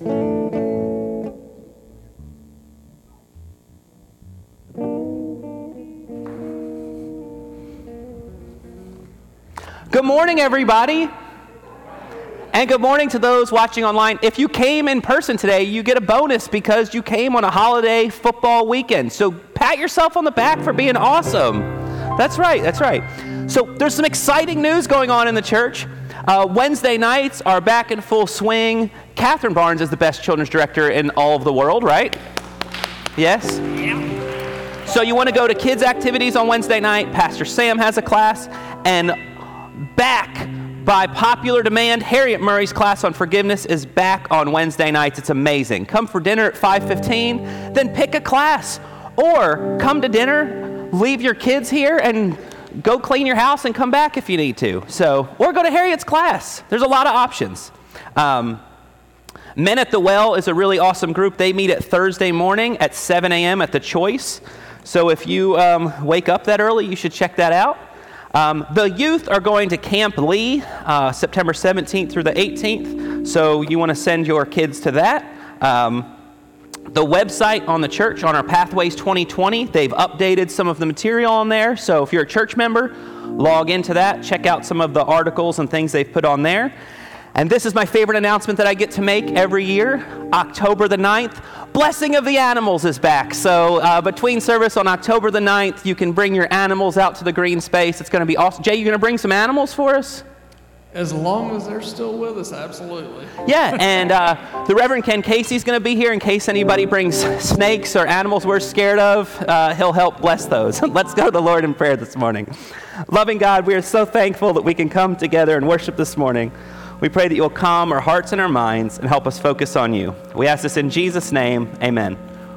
Good morning, everybody. And good morning to those watching online. If you came in person today, you get a bonus because you came on a holiday football weekend. So pat yourself on the back for being awesome. That's right, that's right. So there's some exciting news going on in the church. Wednesday nights are back in full swing. Catherine Barnes is the best children's director in all of the world, right? Yes? Yeah. So you want to go to kids' activities on Wednesday night. Pastor Sam has a class. And back by popular demand, Harriet Murray's class on forgiveness is back on Wednesday nights. It's amazing. Come for dinner at 5:15, then pick a class. Or come to dinner, leave your kids here, and go clean your house and come back if you need to. So, or go to Harriet's class. There's a lot of options. Men at the Well is a really awesome group. They meet at Thursday morning at 7 a.m. at The Choice. So if you wake up that early, you should check that out. The youth are going to Camp Lee, September 17th through the 18th, so you want to send your kids to that. The website on the church, on our Pathways 2020, they've updated some of the material on there, so if you're a church member, log into that, check out some of the articles and things they've put on there. And this is my favorite announcement that I get to make every year, October the 9th. Blessing of the Animals is back. So between service on October the 9th, you can bring your animals out to the green space. It's going to be awesome. Jay, you going to bring some animals for us? As long as they're still with us, absolutely. Yeah, and the Reverend Ken Casey's going to be here in case anybody brings snakes or animals we're scared of. He'll help bless those. Let's go to the Lord in prayer this morning. Loving God, we are so thankful that we can come together and worship this morning. We pray that you'll calm our hearts and our minds and help us focus on you. We ask this in Jesus' name, amen.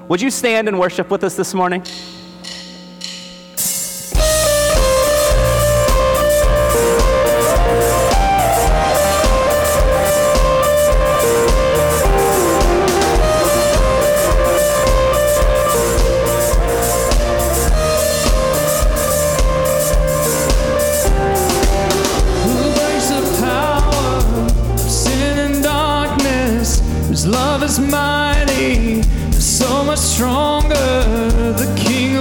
Would you stand and worship with us this morning? Love is mighty, so much stronger, the King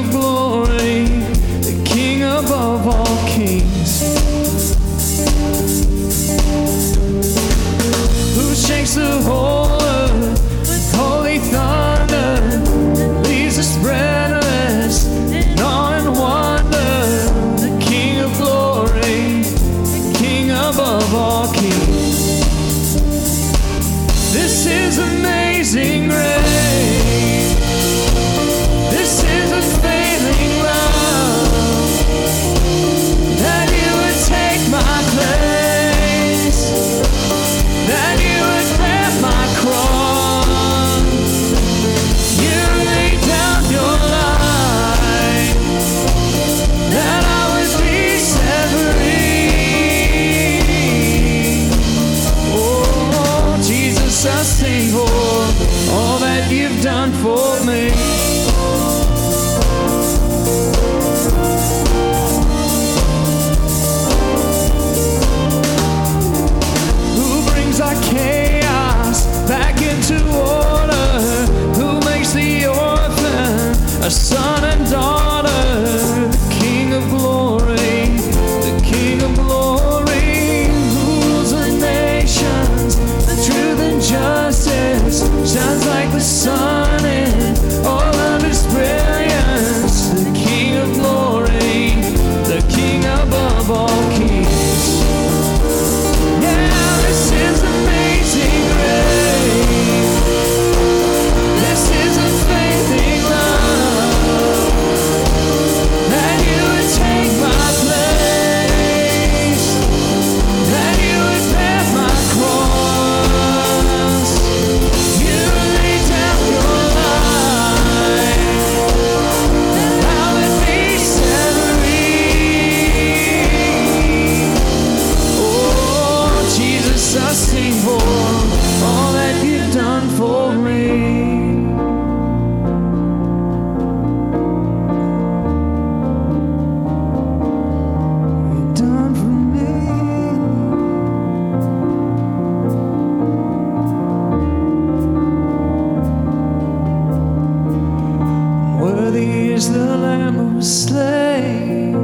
is the Lamb who was slain.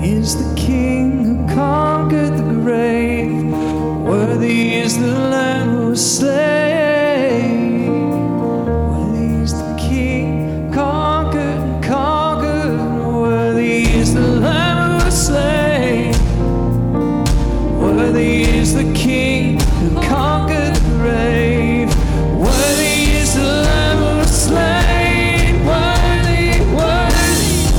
He is the King who conquered the grave. Worthy is the Lamb who was slain. Worthy is the King who conquered. Worthy is the Lamb who was slain. Worthy is the King who conquered the grave. Worthy is the Lamb who was slain. Worthy, worthy,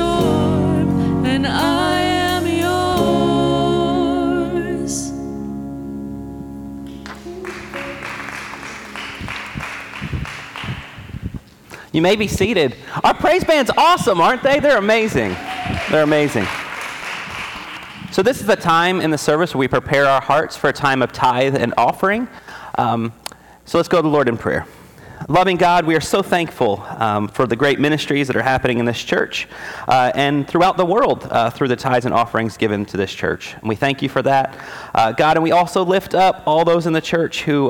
storm, and I am yours. You may be seated. Our praise band's awesome, aren't they? They're amazing. They're amazing. So this is the time in the service where we prepare our hearts for a time of tithe and offering. So let's go to the Lord in prayer. Loving God, we are so thankful for the great ministries that are happening in this church and throughout the world through the tithes and offerings given to this church. And we thank you for that, God. And we also lift up all those in the church who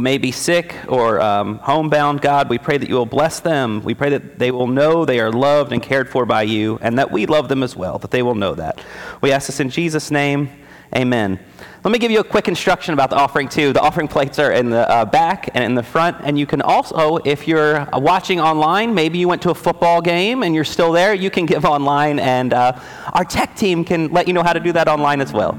may be sick or homebound, God. We pray that you will bless them. We pray that they will know they are loved and cared for by you, and that we love them as well, that they will know that. We ask this in Jesus' name, amen. Let me give you a quick instruction about the offering, too. The offering plates are in the back and in the front, and you can also, if you're watching online, maybe you went to a football game and you're still there, you can give online, and our tech team can let you know how to do that online as well.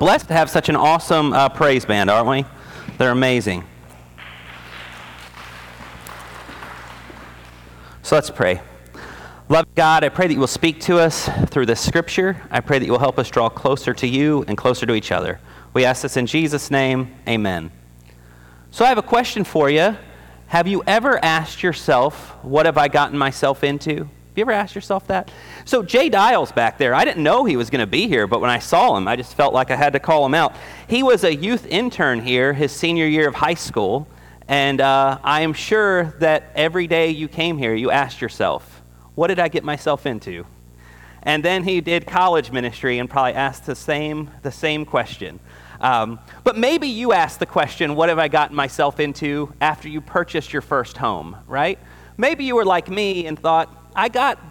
blessed to have such an awesome praise band, aren't we? They're amazing. So let's pray. Love God, I pray that you will speak to us through this scripture. I pray that you will help us draw closer to you and closer to each other. We ask this in Jesus' name, amen. So I have a question for you. Have you ever asked yourself, what have I gotten myself into? Have you ever asked yourself that? So Jay Dials back there, I didn't know he was going to be here, but when I saw him, I just felt like I had to call him out. He was a youth intern here his senior year of high school, and I am sure that every day you came here, you asked yourself, what did I get myself into? And then he did college ministry and probably asked the same question. But maybe you asked the question, what have I gotten myself into, after you purchased your first home, right? Maybe you were like me and thought,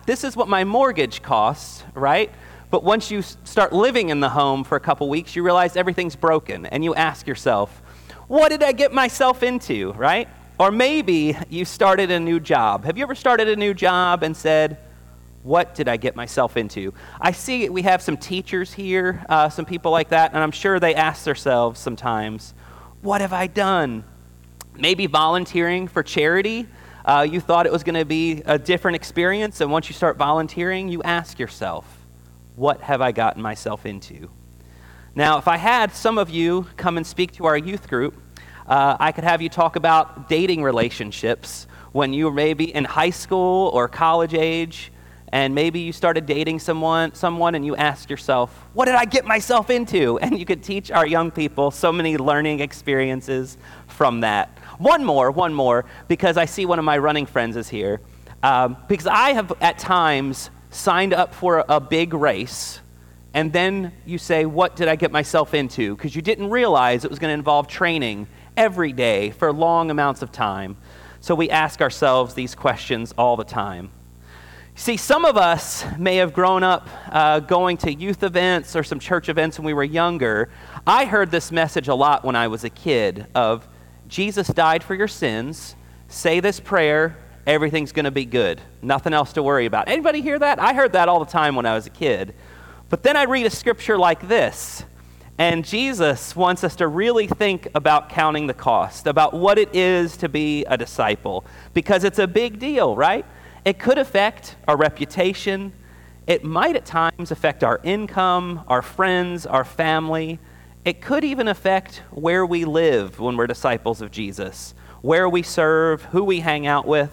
this is what my mortgage costs, right? But once you start living in the home for a couple weeks, you realize everything's broken, and you ask yourself, what did I get myself into, right? Or maybe you started a new job. Have you ever started a new job and said, what did I get myself into? I see we have some teachers here, some people like that, and I'm sure they ask themselves sometimes, what have I done? Maybe volunteering for charity. You thought it was going to be a different experience, and once you start volunteering, you ask yourself, what have I gotten myself into? Now, if I had some of you come and speak to our youth group, I could have you talk about dating relationships when you were maybe in high school or college age, and maybe you started dating someone, and you ask yourself, what did I get myself into? And you could teach our young people so many learning experiences from that. One more, because I see one of my running friends is here. Because I have, at times, signed up for a big race, and then you say, what did I get myself into? Because you didn't realize it was going to involve training every day for long amounts of time. So we ask ourselves these questions all the time. See, some of us may have grown up going to youth events or some church events when we were younger. I heard this message a lot when I was a kid of, Jesus died for your sins, say this prayer, everything's going to be good. Nothing else to worry about. Anybody hear that? I heard that all the time when I was a kid. But then I read a scripture like this, and Jesus wants us to really think about counting the cost, about what it is to be a disciple, because it's a big deal, right? It could affect our reputation. It might at times affect our income, our friends, our family. It could even affect where we live when we're disciples of Jesus, where we serve, who we hang out with.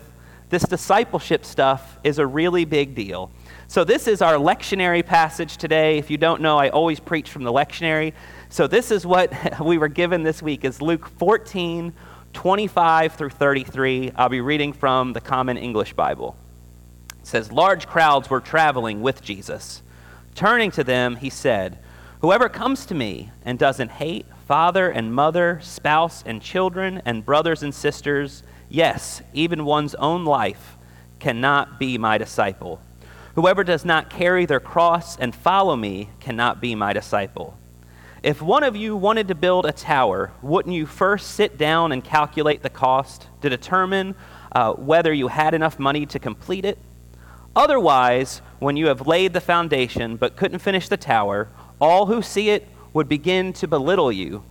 This discipleship stuff is a really big deal. So this is our lectionary passage today. If you don't know, I always preach from the lectionary. So this is what we were given this week is Luke 14, 25 through 33, I'll be reading from the Common English Bible. It says, large crowds were traveling with Jesus. Turning to them, he said, whoever comes to me and doesn't hate father and mother, spouse and children, and brothers and sisters, yes, even one's own life, cannot be my disciple. Whoever does not carry their cross and follow me cannot be my disciple. If one of you wanted to build a tower, wouldn't you first sit down and calculate the cost to determine whether you had enough money to complete it? Otherwise, when you have laid the foundation but couldn't finish the tower, all who see it would begin to belittle you.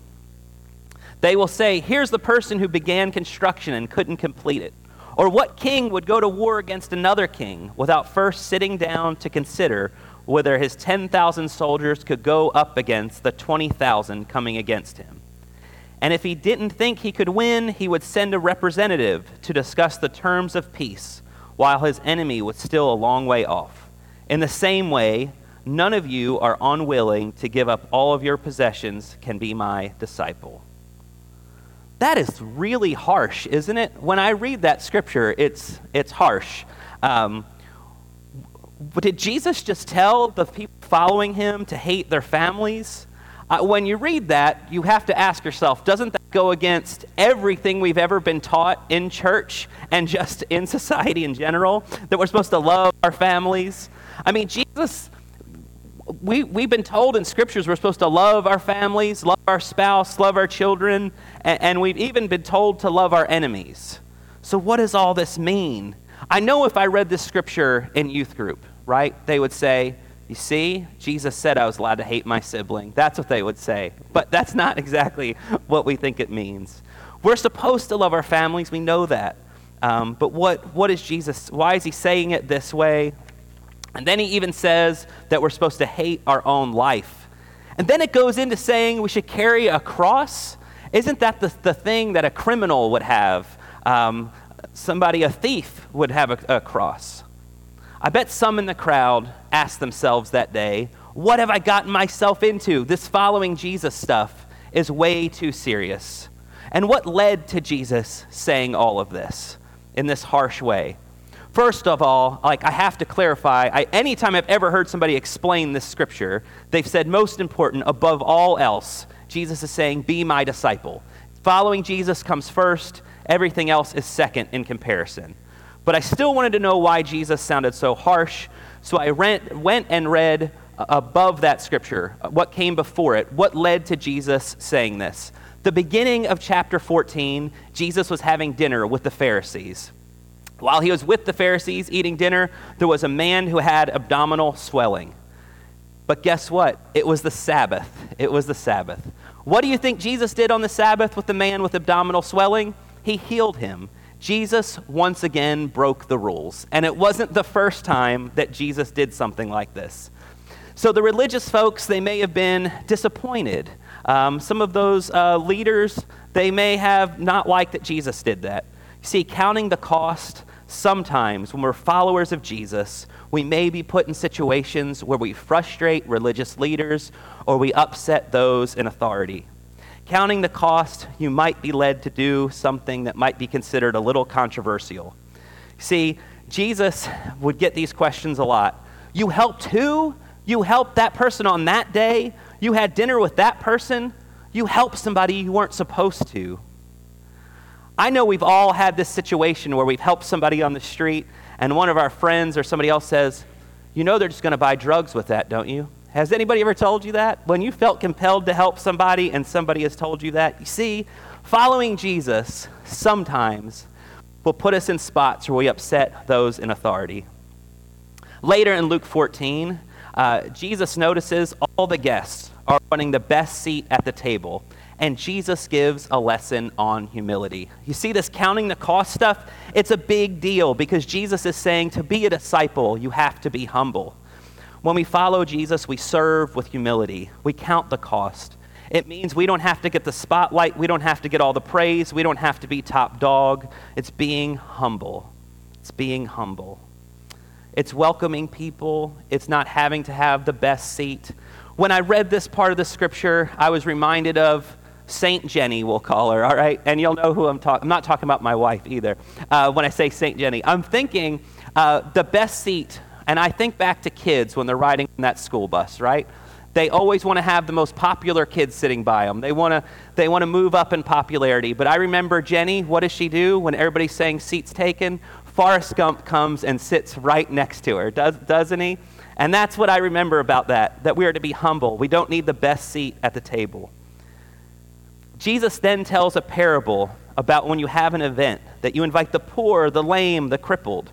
They will say, here's the person who began construction and couldn't complete it. Or what king would go to war against another king without first sitting down to consider whether his 10,000 soldiers could go up against the 20,000 coming against him? And if he didn't think he could win, he would send a representative to discuss the terms of peace while his enemy was still a long way off. In the same way, none of you are unwilling to give up all of your possessions can be my disciple. That is really harsh, isn't it? When I read that scripture, it's harsh. But did Jesus just tell the people following him to hate their families? When you read that, you have to ask yourself, doesn't that go against everything we've ever been taught in church and just in society in general, that we're supposed to love our families? I mean, Jesus, we've been told in scriptures we're supposed to love our families, love our spouse, love our children, and we've even been told to love our enemies. So what does all this mean? I know if I read this scripture in youth group, right, they would say, You see, Jesus said I was allowed to hate my sibling. That's what they would say. But that's not exactly what we think it means. We're supposed to love our families. We know that. But what is Jesus? Why is he saying it this way? And then he even says that we're supposed to hate our own life. And then it goes into saying we should carry a cross. Isn't that the thing that a criminal would have? A thief would have a cross. I bet some in the crowd asked themselves that day, what have I gotten myself into? This following Jesus stuff is way too serious. And what led to Jesus saying all of this in this harsh way? First of all, I have to clarify, anytime I've ever heard somebody explain this scripture, they've said, most important, above all else, Jesus is saying, be my disciple. Following Jesus comes first. Everything else is second in comparison. But I still wanted to know why Jesus sounded so harsh, so I went and read above that scripture, what came before it, what led to Jesus saying this. The beginning of chapter 14, Jesus was having dinner with the Pharisees. While he was with the Pharisees eating dinner, there was a man who had abdominal swelling. But guess what? It was the Sabbath. It was the Sabbath. What do you think Jesus did on the Sabbath with the man with abdominal swelling? He healed him. Jesus once again broke the rules, and it wasn't the first time that Jesus did something like this. So the religious folks, they may have been disappointed. Some of those leaders, they may have not liked that Jesus did that. You see, counting the cost, sometimes when we're followers of Jesus, we may be put in situations where we frustrate religious leaders or we upset those in authority. Counting the cost, you might be led to do something that might be considered a little controversial. See, Jesus would get these questions a lot. You helped who? You helped that person on that day? You had dinner with that person? You helped somebody you weren't supposed to. I know we've all had this situation where we've helped somebody on the street and one of our friends or somebody else says, you know they're just going to buy drugs with that, don't you? Has anybody ever told you that? When you felt compelled to help somebody and somebody has told you that? You see, following Jesus sometimes will put us in spots where we upset those in authority. Later in Luke 14, Jesus notices all the guests are running the best seat at the table, and Jesus gives a lesson on humility. You see this counting the cost stuff? It's a big deal because Jesus is saying to be a disciple, you have to be humble. When we follow Jesus, we serve with humility. We count the cost. It means we don't have to get the spotlight. We don't have to get all the praise. We don't have to be top dog. It's being humble. It's being humble. It's welcoming people. It's not having to have the best seat. When I read this part of the scripture, I was reminded of Saint Jenny, we'll call her, all right? And you'll know who I'm talking. I'm not talking about my wife either when I say Saint Jenny. I'm thinking the best seat. And I think back to kids when they're riding on that school bus, right? They always want to have the most popular kids sitting by them. They want to move up in popularity. But I remember Jenny, what does she do when everybody's saying seats taken? Forrest Gump comes and sits right next to her, doesn't he? And that's what I remember about that we are to be humble. We don't need the best seat at the table. Jesus then tells a parable about when you have an event, that you invite the poor, the lame, the crippled.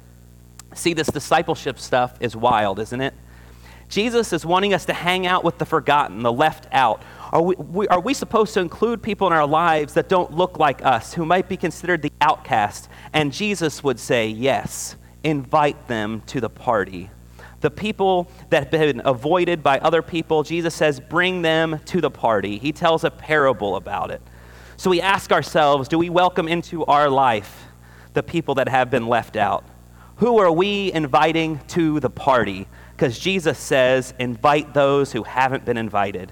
See, this discipleship stuff is wild, isn't it? Jesus is wanting us to hang out with the forgotten, the left out. Are we supposed to include people in our lives that don't look like us, who might be considered the outcast? And Jesus would say, yes, invite them to the party. The people that have been avoided by other people, Jesus says, bring them to the party. He tells a parable about it. So we ask ourselves, do we welcome into our life the people that have been left out? Who are we inviting to the party? Because Jesus says, invite those who haven't been invited.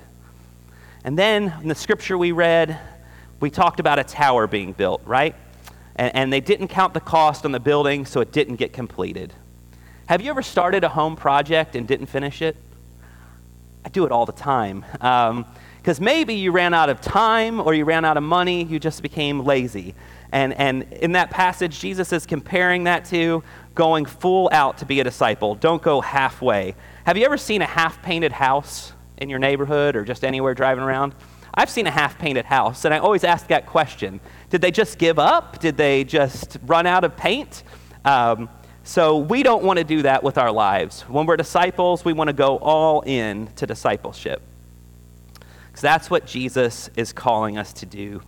And then in the scripture we read, we talked about a tower being built, right? And they didn't count the cost on the building, so it didn't get completed. Have you ever started a home project and didn't finish it? I do it all the time. Because maybe you ran out of time or you ran out of money, you just became lazy. And in that passage, Jesus is comparing that to going full out to be a disciple. Don't go halfway. Have you ever seen a half-painted house in your neighborhood or just anywhere driving around? I've seen a half-painted house, and I always ask that question. Did they just give up? Did they just run out of paint? So we don't want to do that with our lives. When we're disciples, we want to go all in to discipleship, because that's what Jesus is calling us to do.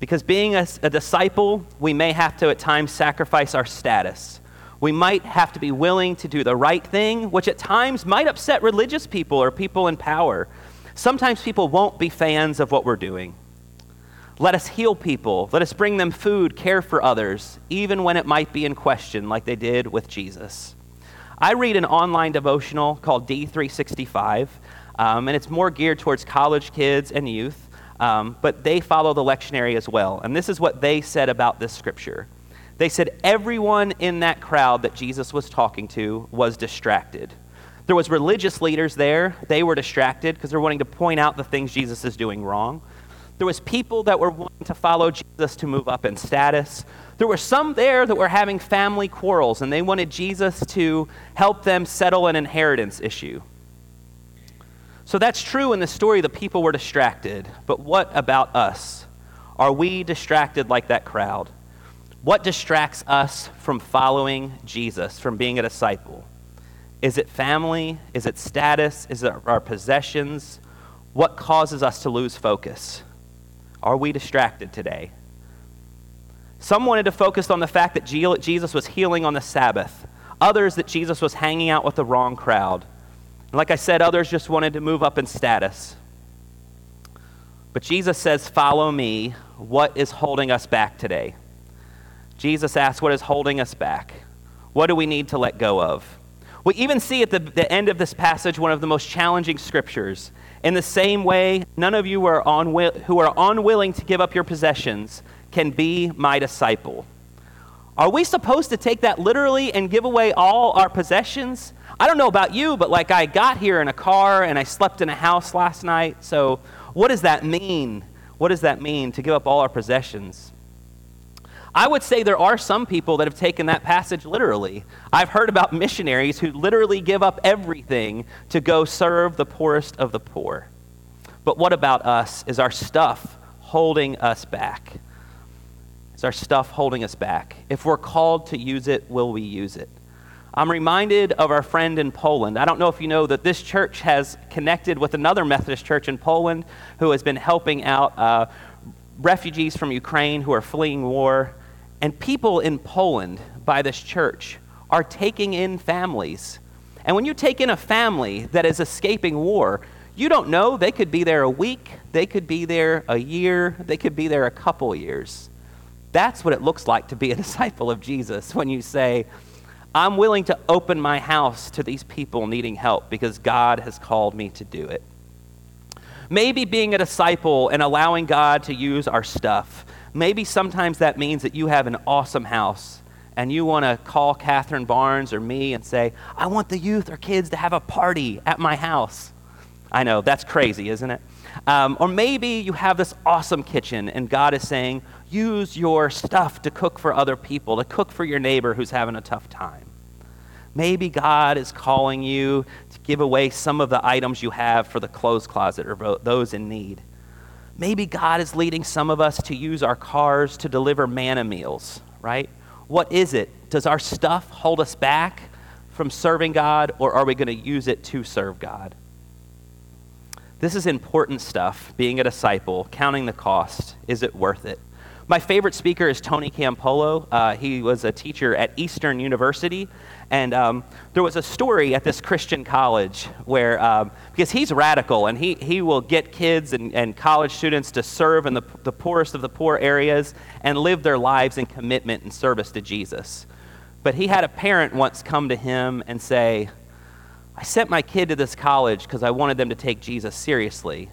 Because being a disciple, we may have to at times sacrifice our status. We might have to be willing to do the right thing, which at times might upset religious people or people in power. Sometimes people won't be fans of what we're doing. Let us heal people. Let us bring them food, care for others, even when it might be in question, like they did with Jesus. I read an online devotional called D365, and it's more geared towards college kids and youth, but they follow the lectionary as well. And this is what they said about this scripture. They said, everyone in that crowd that Jesus was talking to was distracted. There was religious leaders there. They were distracted because they're wanting to point out the things Jesus is doing wrong. There was people that were wanting to follow Jesus to move up in status. There were some there that were having family quarrels, and they wanted Jesus to help them settle an inheritance issue. So that's true in the story, the people were distracted. But what about us? Are we distracted like that crowd? What distracts us from following Jesus, from being a disciple? Is it family? Is it status? Is it our possessions? What causes us to lose focus? Are we distracted today? Some wanted to focus on the fact that Jesus was healing on the Sabbath. Others, that Jesus was hanging out with the wrong crowd. And like I said, others just wanted to move up in status. But Jesus says, follow me. What is holding us back today? Jesus asks, what is holding us back? What do we need to let go of? We even see at the end of this passage one of the most challenging scriptures. In the same way, none of you who are unwilling to give up your possessions can be my disciple. Are we supposed to take that literally and give away all our possessions? I don't know about you, but like I got here in a car and I slept in a house last night. So what does that mean? What does that mean to give up all our possessions? I would say there are some people that have taken that passage literally. I've heard about missionaries who literally give up everything to go serve the poorest of the poor. But what about us? Is our stuff holding us back? Is our stuff holding us back? If we're called to use it, will we use it? I'm reminded of our friend in Poland. I don't know if you know that this church has connected with another Methodist church in Poland who has been helping out refugees from Ukraine who are fleeing war. And people in Poland, by this church, are taking in families. And when you take in a family that is escaping war, you don't know, they could be there a week, they could be there a year, they could be there a couple years. That's what it looks like to be a disciple of Jesus, when you say, I'm willing to open my house to these people needing help because God has called me to do it. Maybe being a disciple and allowing God to use our stuff. Maybe sometimes that means that you have an awesome house and you want to call Catherine Barnes or me and say, I want the youth or kids to have a party at my house. I know, that's crazy, isn't it? Or maybe you have this awesome kitchen and God is saying, use your stuff to cook for other people, to cook for your neighbor who's having a tough time. Maybe God is calling you to give away some of the items you have for the clothes closet or those in need. Maybe God is leading some of us to use our cars to deliver manna meals, right? What is it? Does our stuff hold us back from serving God, or are we going to use it to serve God? This is important stuff, being a disciple, counting the cost. Is it worth it? My favorite speaker is Tony Campolo. He was a teacher at Eastern University. And there was a story at this Christian college where, because he's radical and he will get kids and college students to serve in the poorest of the poor areas and live their lives in commitment and service to Jesus. But he had a parent once come to him and say, I sent my kid to this college because I wanted them to take Jesus seriously.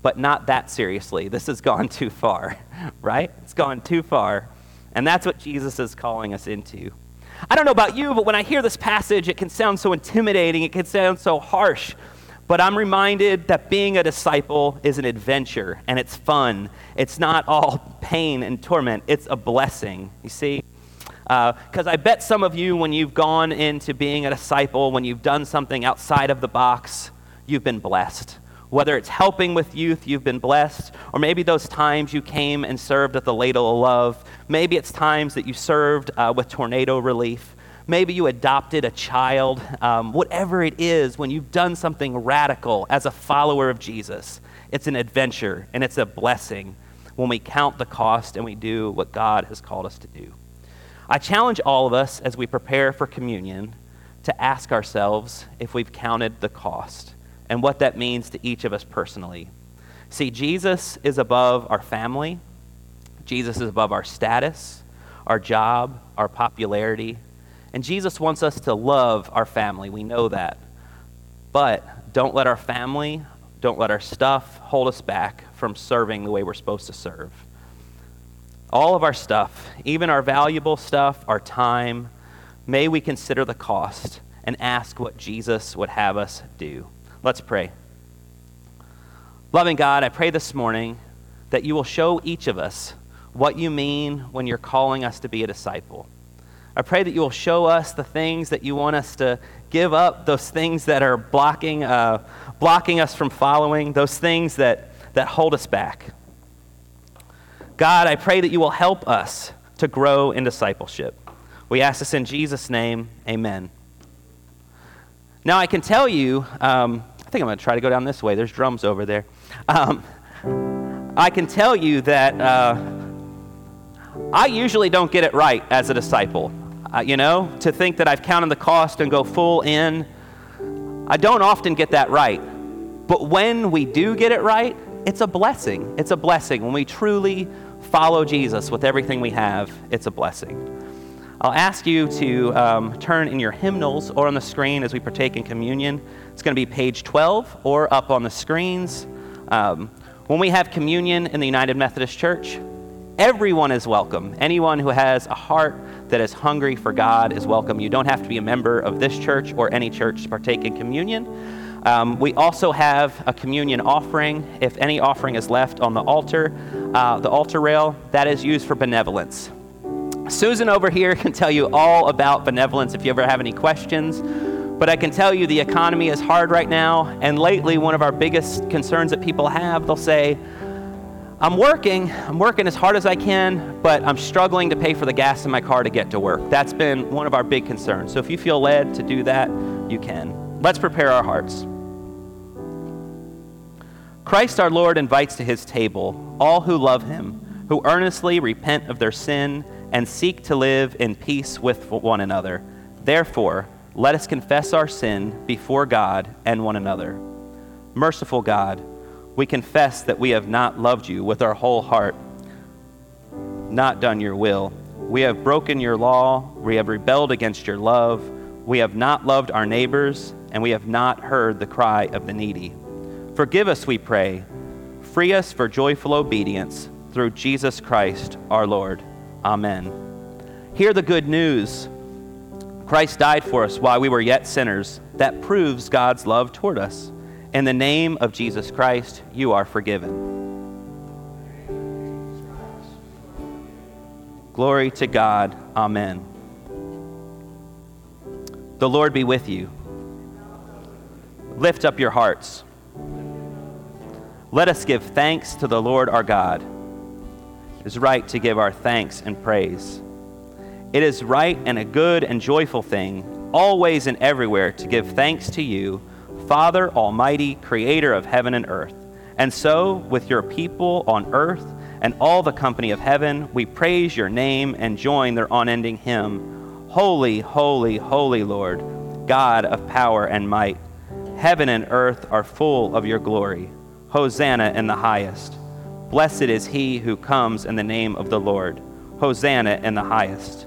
But not that seriously. This has gone too far, right? It's gone too far. And that's what Jesus is calling us into. I don't know about you, but when I hear this passage, it can sound so intimidating. It can sound so harsh. But I'm reminded that being a disciple is an adventure, and it's fun. It's not all pain and torment. It's a blessing, you see? Because I bet some of you, when you've gone into being a disciple, when you've done something outside of the box, you've been blessed. whether it's helping with youth, you've been blessed, or maybe those times you came and served at the Ladle of Love. Maybe it's times that you served with tornado relief. Maybe you adopted a child. Whatever it is, when you've done something radical as a follower of Jesus, it's an adventure and it's a blessing when we count the cost and we do what God has called us to do. I challenge all of us as we prepare for communion to ask ourselves if we've counted the cost and what that means to each of us personally. See, Jesus is above our family. Jesus is above our status, our job, our popularity. And Jesus wants us to love our family. We know that. But don't let our family, don't let our stuff hold us back from serving the way we're supposed to serve. All of our stuff, even our valuable stuff, our time, may we consider the cost and ask what Jesus would have us do. Let's pray. Loving God, I pray this morning that you will show each of us what you mean when you're calling us to be a disciple. I pray that you will show us the things that you want us to give up, those things that are blocking us from following, those things that hold us back. God, I pray that you will help us to grow in discipleship. We ask this in Jesus' name, amen. Now I can tell you, I think I'm going to try to go down this way. There's drums over there. I can tell you that I usually don't get it right as a disciple. To think that I've counted the cost and go full in, I don't often get that right. But when we do get it right, it's a blessing. It's a blessing. When we truly follow Jesus with everything we have, it's a blessing. I'll ask you to turn in your hymnals or on the screen as we partake in communion. It's going to be page 12 or up on the screens. When we have communion in the United Methodist Church, everyone is welcome. Anyone who has a heart that is hungry for God is welcome. You don't have to be a member of this church or any church to partake in communion. We also have a communion offering. If any offering is left on the altar rail, that is used for benevolence. Susan over here can tell you all about benevolence if you ever have any questions, but I can tell you the economy is hard right now, and lately one of our biggest concerns that people have, they'll say, I'm working as hard as I can, but I'm struggling to pay for the gas in my car to get to work. That's been one of our big concerns. So if you feel led to do that, you can. Let's prepare our hearts. Christ our Lord invites to his table all who love him, who earnestly repent of their sin and seek to live in peace with one another. Therefore, let us confess our sin before God and one another. Merciful God, we confess that we have not loved you with our whole heart, not done your will. We have broken your law, we have rebelled against your love, we have not loved our neighbors, and we have not heard the cry of the needy. Forgive us, we pray. Free us for joyful obedience through Jesus Christ, our Lord. Amen. Hear the good news. Christ died for us while we were yet sinners. That proves God's love toward us. In the name of Jesus Christ, you are forgiven. Glory to God. Amen. The Lord be with you. Lift up your hearts. Let us give thanks to the Lord our God. It is right to give our thanks and praise. It is right and a good and joyful thing, always and everywhere, to give thanks to you, Father Almighty, Creator of heaven and earth. And so, with your people on earth and all the company of heaven, we praise your name and join their unending hymn. Holy, holy, holy Lord, God of power and might, heaven and earth are full of your glory. Hosanna in the highest. Blessed is he who comes in the name of the Lord. Hosanna in the highest.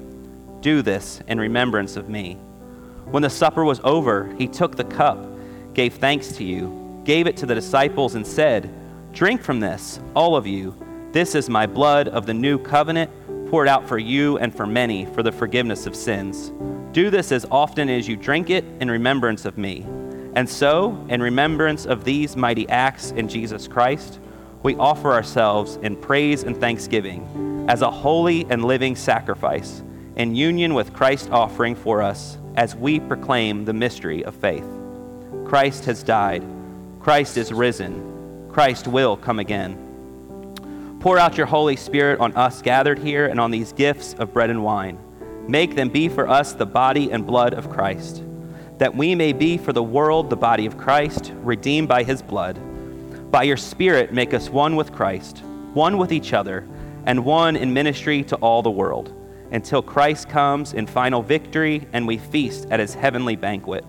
Do this in remembrance of me." When the supper was over, he took the cup, gave thanks to you, gave it to the disciples, and said, Drink from this, all of you. This is my blood of the new covenant, poured out for you and for many for the forgiveness of sins. Do this as often as you drink it in remembrance of me. And so, in remembrance of these mighty acts in Jesus Christ, we offer ourselves in praise and thanksgiving as a holy and living sacrifice in union with Christ's offering for us as we proclaim the mystery of faith. Christ has died. Christ is risen. Christ will come again. Pour out your Holy Spirit on us gathered here and on these gifts of bread and wine. Make them be for us the body and blood of Christ, that we may be for the world the body of Christ, redeemed by his blood. By your Spirit, make us one with Christ, one with each other, and one in ministry to all the world, until Christ comes in final victory and we feast at his heavenly banquet.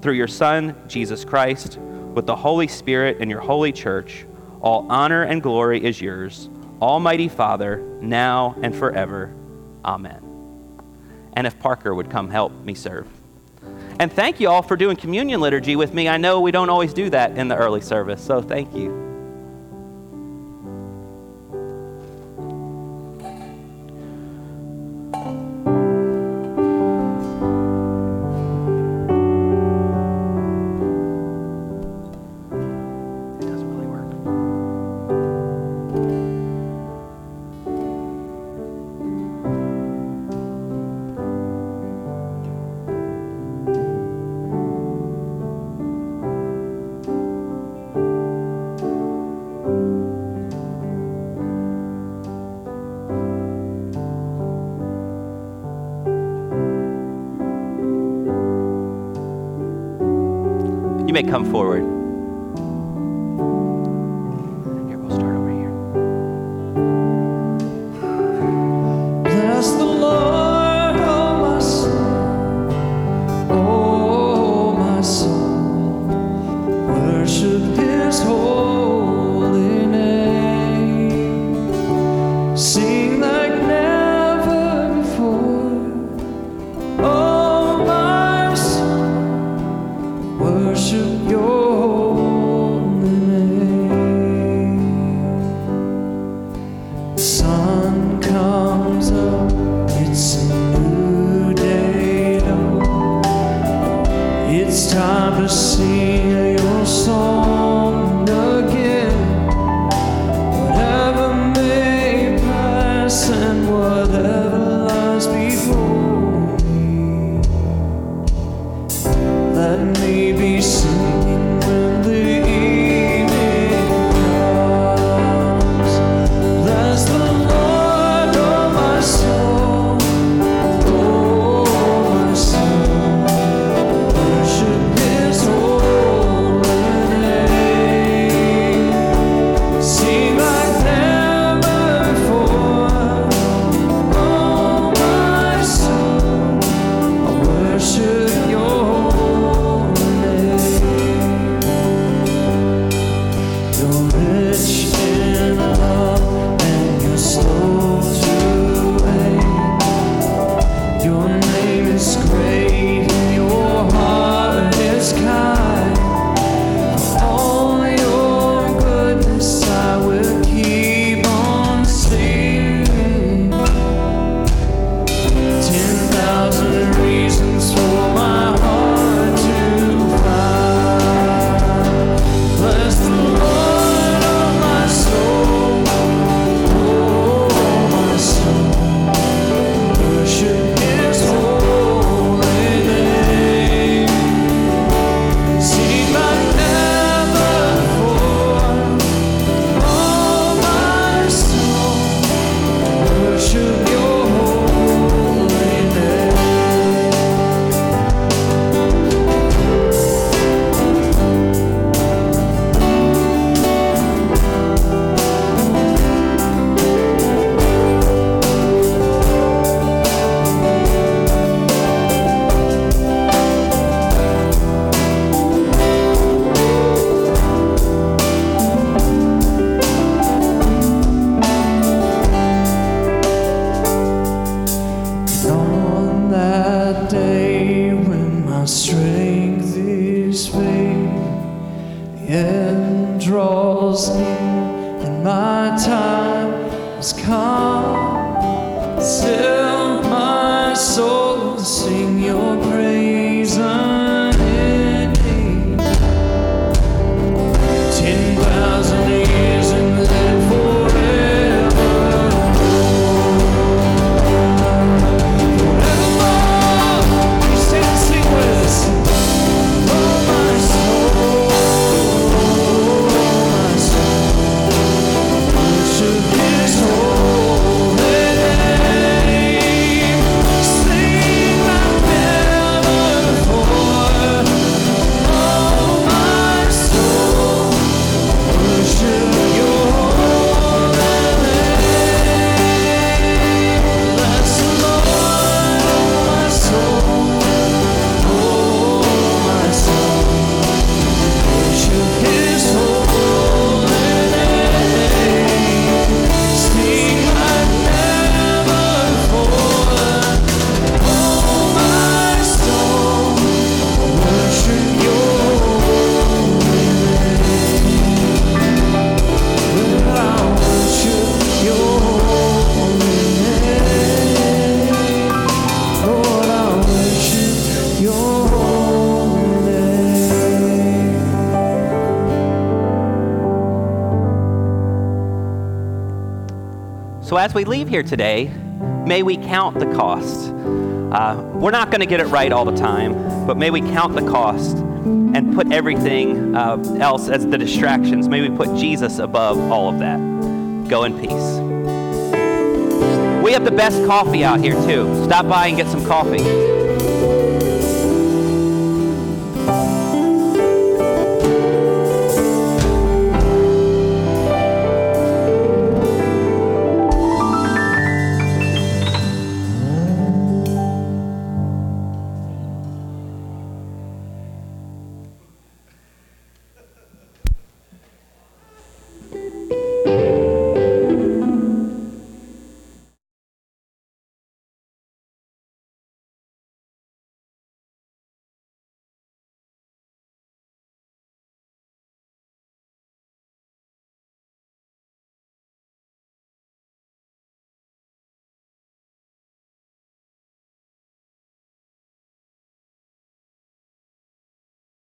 Through your Son, Jesus Christ, with the Holy Spirit and your holy church, all honor and glory is yours, Almighty Father, now and forever. Amen. And if Parker would come help me serve. And thank you all for doing communion liturgy with me. I know we don't always do that in the early service, so thank you. You may come forward. Here, we'll start over here. Bless the Lord, oh my soul, worship his holy name. Sing like never before, oh my soul, worship So as we leave here today, may we count the cost. We're not going to get it right all the time, but may we count the cost and put everything else as the distractions. May we put Jesus above all of that. Go in peace. We have the best coffee out here too. Stop by and get some coffee.